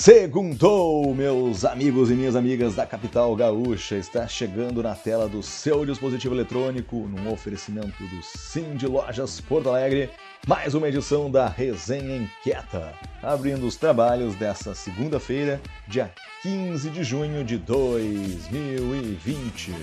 Segundou, meus amigos e minhas amigas da capital gaúcha, está chegando na tela do seu dispositivo eletrônico, num oferecimento do Sindilojas Porto Alegre, mais uma edição da Resenha Inquieta, abrindo os trabalhos dessa segunda-feira, dia 15 de junho de 2020.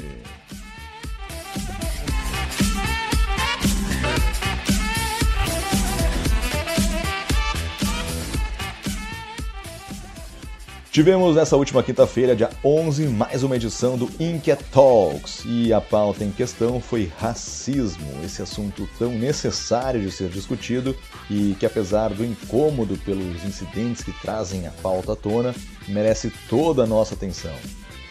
Tivemos nessa última quinta-feira, dia 11, mais uma edição do Inquieta Talks e a pauta em questão foi racismo, esse assunto tão necessário de ser discutido e que, apesar do incômodo pelos incidentes que trazem a pauta à tona, merece toda a nossa atenção.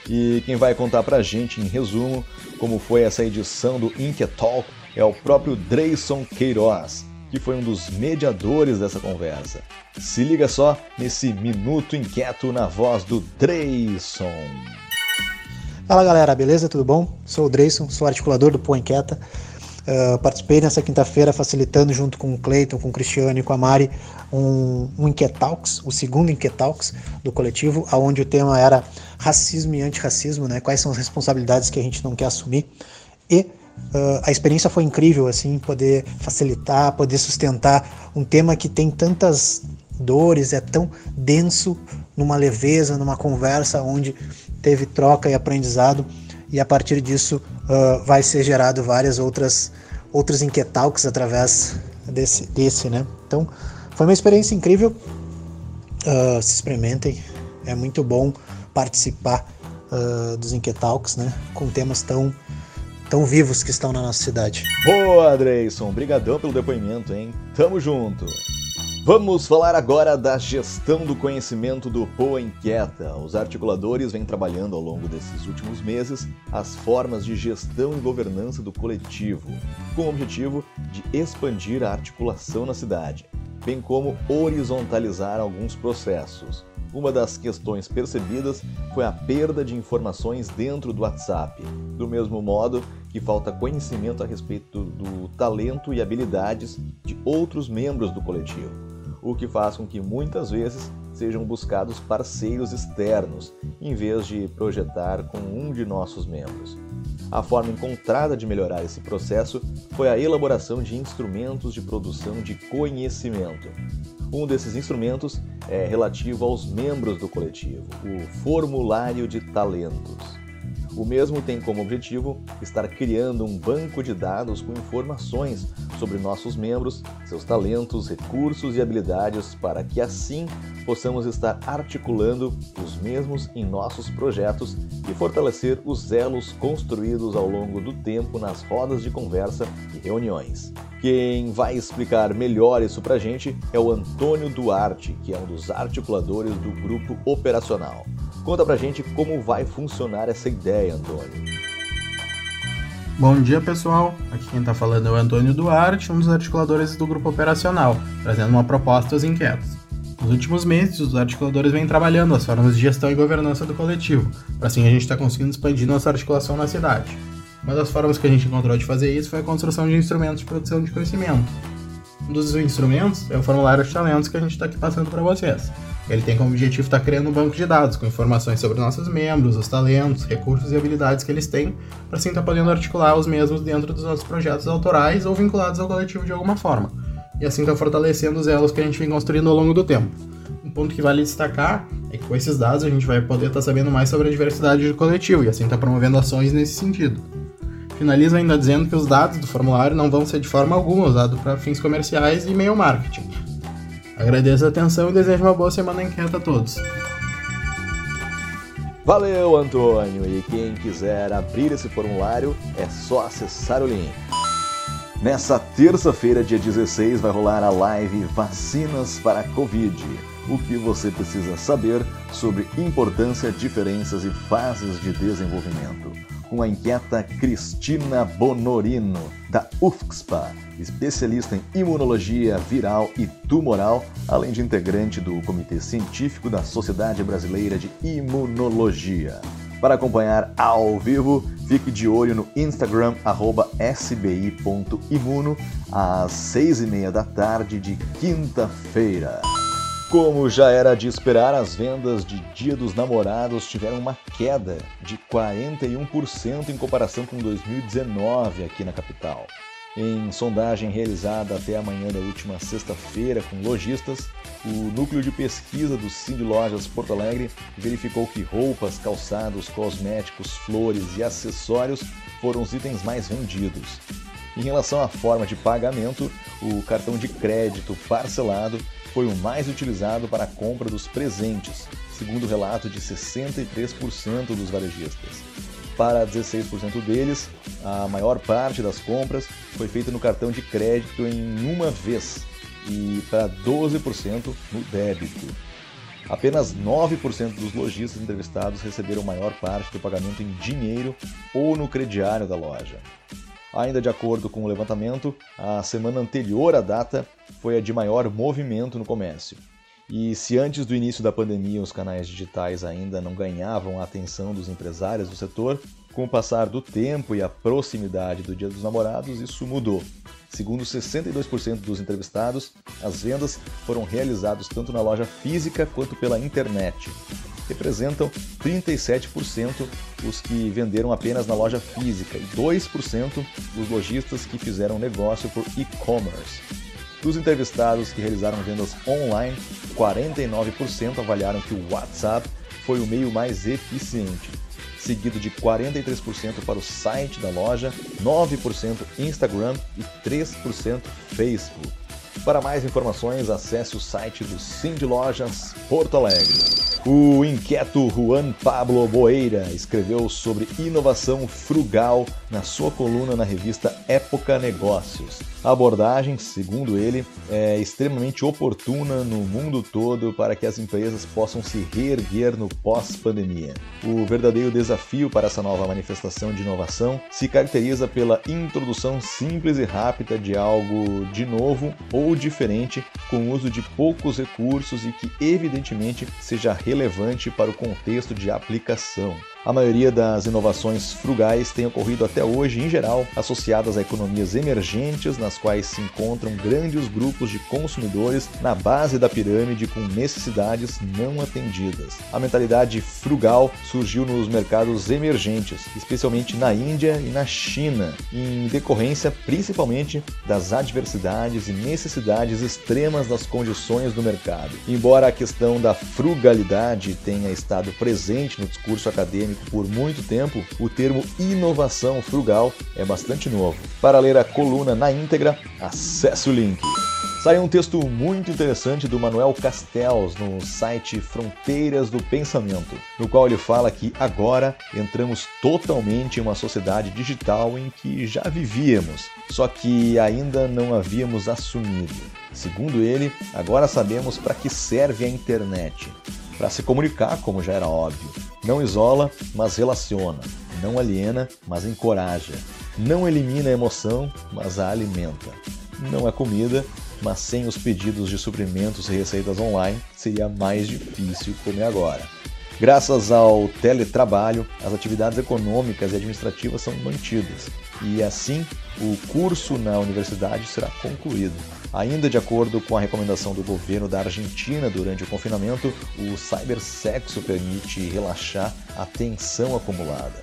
E quem vai contar pra gente, em resumo, como foi essa edição do Inquieta Talk é o próprio Dreyson Queiroz, que foi um dos mediadores dessa conversa. Se liga só nesse Minuto Inquieto na voz do Dreyson. Fala galera, beleza? Tudo bom? Sou o Dreyson, sou articulador do Poa Inquieta. Participei nessa quinta-feira facilitando junto com o Clayton, com o Cristiano e com a Mari um Inquieta Talks, o segundo Inquieta Talks do coletivo, onde o tema era racismo e antirracismo, né? Quais são as responsabilidades que a gente não quer assumir e... a experiência foi incrível, assim, poder facilitar, poder sustentar um tema que tem tantas dores, é tão denso, numa leveza, numa conversa onde teve troca e aprendizado, e a partir disso vai ser gerado várias outros inquietalques através desse, né? Então, foi uma experiência incrível, se experimentem, é muito bom participar dos inquietalques, né? Com temas tão vivos que estão na nossa cidade. Boa, Dreyson. Obrigadão pelo depoimento, hein? Tamo junto. Vamos falar agora da gestão do conhecimento do Poa Inquieta. Os articuladores vêm trabalhando ao longo desses últimos meses as formas de gestão e governança do coletivo, com o objetivo de expandir a articulação na cidade, bem como horizontalizar alguns processos. Uma das questões percebidas foi a perda de informações dentro do WhatsApp, do mesmo modo que falta conhecimento a respeito do talento e habilidades de outros membros do coletivo, o que faz com que muitas vezes sejam buscados parceiros externos, em vez de projetar com um de nossos membros. A forma encontrada de melhorar esse processo foi a elaboração de instrumentos de produção de conhecimento. Um desses instrumentos é relativo aos membros do coletivo, o Formulário de Talentos. O mesmo tem como objetivo estar criando um banco de dados com informações sobre nossos membros, seus talentos, recursos e habilidades, para que assim possamos estar articulando os mesmos em nossos projetos e fortalecer os elos construídos ao longo do tempo nas rodas de conversa e reuniões. Quem vai explicar melhor isso pra gente é o Antônio Duarte, que é um dos articuladores do Grupo Operacional. Conta pra gente como vai funcionar essa ideia, Antônio. Bom dia, pessoal. Aqui quem tá falando é o Antônio Duarte, um dos articuladores do Grupo Operacional, trazendo uma proposta aos inquietos. Nos últimos meses, os articuladores vêm trabalhando as formas de gestão e governança do coletivo, para assim a gente tá conseguindo expandir nossa articulação na cidade. Uma das formas que a gente encontrou de fazer isso foi a construção de instrumentos de produção de conhecimento. Um dos instrumentos é o Formulário de Talentos que a gente está aqui passando para vocês. Ele tem como objetivo estar criando um banco de dados com informações sobre nossos membros, os talentos, recursos e habilidades que eles têm, para assim estar podendo articular os mesmos dentro dos nossos projetos autorais ou vinculados ao coletivo de alguma forma, e assim estar fortalecendo os elos que a gente vem construindo ao longo do tempo. Um ponto que vale destacar é que com esses dados a gente vai poder estar sabendo mais sobre a diversidade do coletivo e assim estar promovendo ações nesse sentido. Finalizo ainda dizendo que os dados do formulário não vão ser de forma alguma usados para fins comerciais e e-mail marketing. Agradeço a atenção e desejo uma boa semana inquieta a todos. Valeu, Antônio! E quem quiser abrir esse formulário é só acessar o link. Nessa terça-feira, dia 16, vai rolar a live Vacinas para a Covid. O que você precisa saber sobre importância, diferenças e fases de desenvolvimento, com a inquieta Cristina Bonorino, da UFCSPA, especialista em imunologia viral e tumoral, além de integrante do Comitê Científico da Sociedade Brasileira de Imunologia. Para acompanhar ao vivo, fique de olho no Instagram, @sbi.imuno, às 6:30 da tarde de quinta-feira. Como já era de esperar, as vendas de Dia dos Namorados tiveram uma queda de 41% em comparação com 2019 aqui na capital. Em sondagem realizada até amanhã da última sexta-feira com lojistas, o núcleo de pesquisa do Sindilojas Porto Alegre verificou que roupas, calçados, cosméticos, flores e acessórios foram os itens mais vendidos. Em relação à forma de pagamento, o cartão de crédito parcelado foi o mais utilizado para a compra dos presentes, segundo o relato de 63% dos varejistas. Para 16% deles, a maior parte das compras foi feita no cartão de crédito em uma vez e para 12% no débito. Apenas 9% dos lojistas entrevistados receberam a maior parte do pagamento em dinheiro ou no crediário da loja. Ainda de acordo com o levantamento, a semana anterior à data foi a de maior movimento no comércio. E se antes do início da pandemia os canais digitais ainda não ganhavam a atenção dos empresários do setor, com o passar do tempo e a proximidade do Dia dos Namorados, isso mudou. Segundo 62% dos entrevistados, as vendas foram realizadas tanto na loja física quanto pela internet. Representam 37% os que venderam apenas na loja física e 2% os lojistas que fizeram negócio por e-commerce. Dos entrevistados que realizaram vendas online, 49% avaliaram que o WhatsApp foi o meio mais eficiente, seguido de 43% para o site da loja, 9% Instagram e 3% Facebook. Para mais informações, acesse o site do Sindilojas Porto Alegre. O inquieto Juan Pablo Boeira escreveu sobre inovação frugal na sua coluna na revista Época Negócios. A abordagem, segundo ele, é extremamente oportuna no mundo todo para que as empresas possam se reerguer no pós-pandemia. O verdadeiro desafio para essa nova manifestação de inovação se caracteriza pela introdução simples e rápida de algo de novo ou diferente, com o uso de poucos recursos e que evidentemente seja relevante para o contexto de aplicação. A maioria das inovações frugais tem ocorrido até hoje, em geral, associadas a economias emergentes, nas quais se encontram grandes grupos de consumidores na base da pirâmide com necessidades não atendidas. A mentalidade frugal surgiu nos mercados emergentes, especialmente na Índia e na China, em decorrência principalmente das adversidades e necessidades extremas das condições do mercado. Embora a questão da frugalidade tenha estado presente no discurso acadêmico por muito tempo, o termo inovação frugal é bastante novo. Para ler a coluna na íntegra, acesse o link. Saiu um texto muito interessante do Manuel Castells no site Fronteiras do Pensamento, no qual ele fala que agora entramos totalmente em uma sociedade digital em que já vivíamos, só que ainda não havíamos assumido. Segundo ele, agora sabemos para que serve a internet. Para se comunicar, como já era óbvio. Não isola, mas relaciona. Não aliena, mas encoraja. Não elimina a emoção, mas a alimenta. Não é comida, mas sem os pedidos de suprimentos e receitas online seria mais difícil comer agora. Graças ao teletrabalho, as atividades econômicas e administrativas são mantidas e, assim, o curso na universidade será concluído. Ainda de acordo com a recomendação do governo da Argentina durante o confinamento, o cibersexo permite relaxar a tensão acumulada.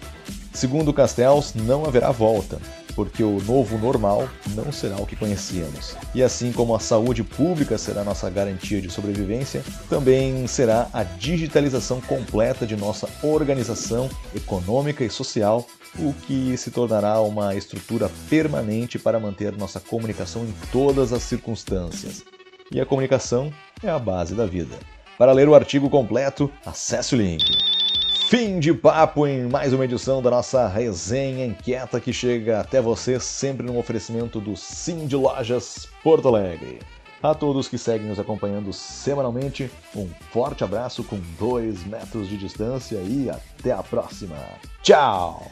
Segundo Castells, não haverá volta, porque o novo normal não será o que conhecíamos. E assim como a saúde pública será nossa garantia de sobrevivência, também será a digitalização completa de nossa organização econômica e social, o que se tornará uma estrutura permanente para manter nossa comunicação em todas as circunstâncias. E a comunicação é a base da vida. Para ler o artigo completo, acesse o link. Fim de papo em mais uma edição da nossa Resenha Inquieta, que chega até você sempre num oferecimento do Sindilojas Porto Alegre. A todos que seguem nos acompanhando semanalmente, um forte abraço com 2 metros de distância e até a próxima. Tchau!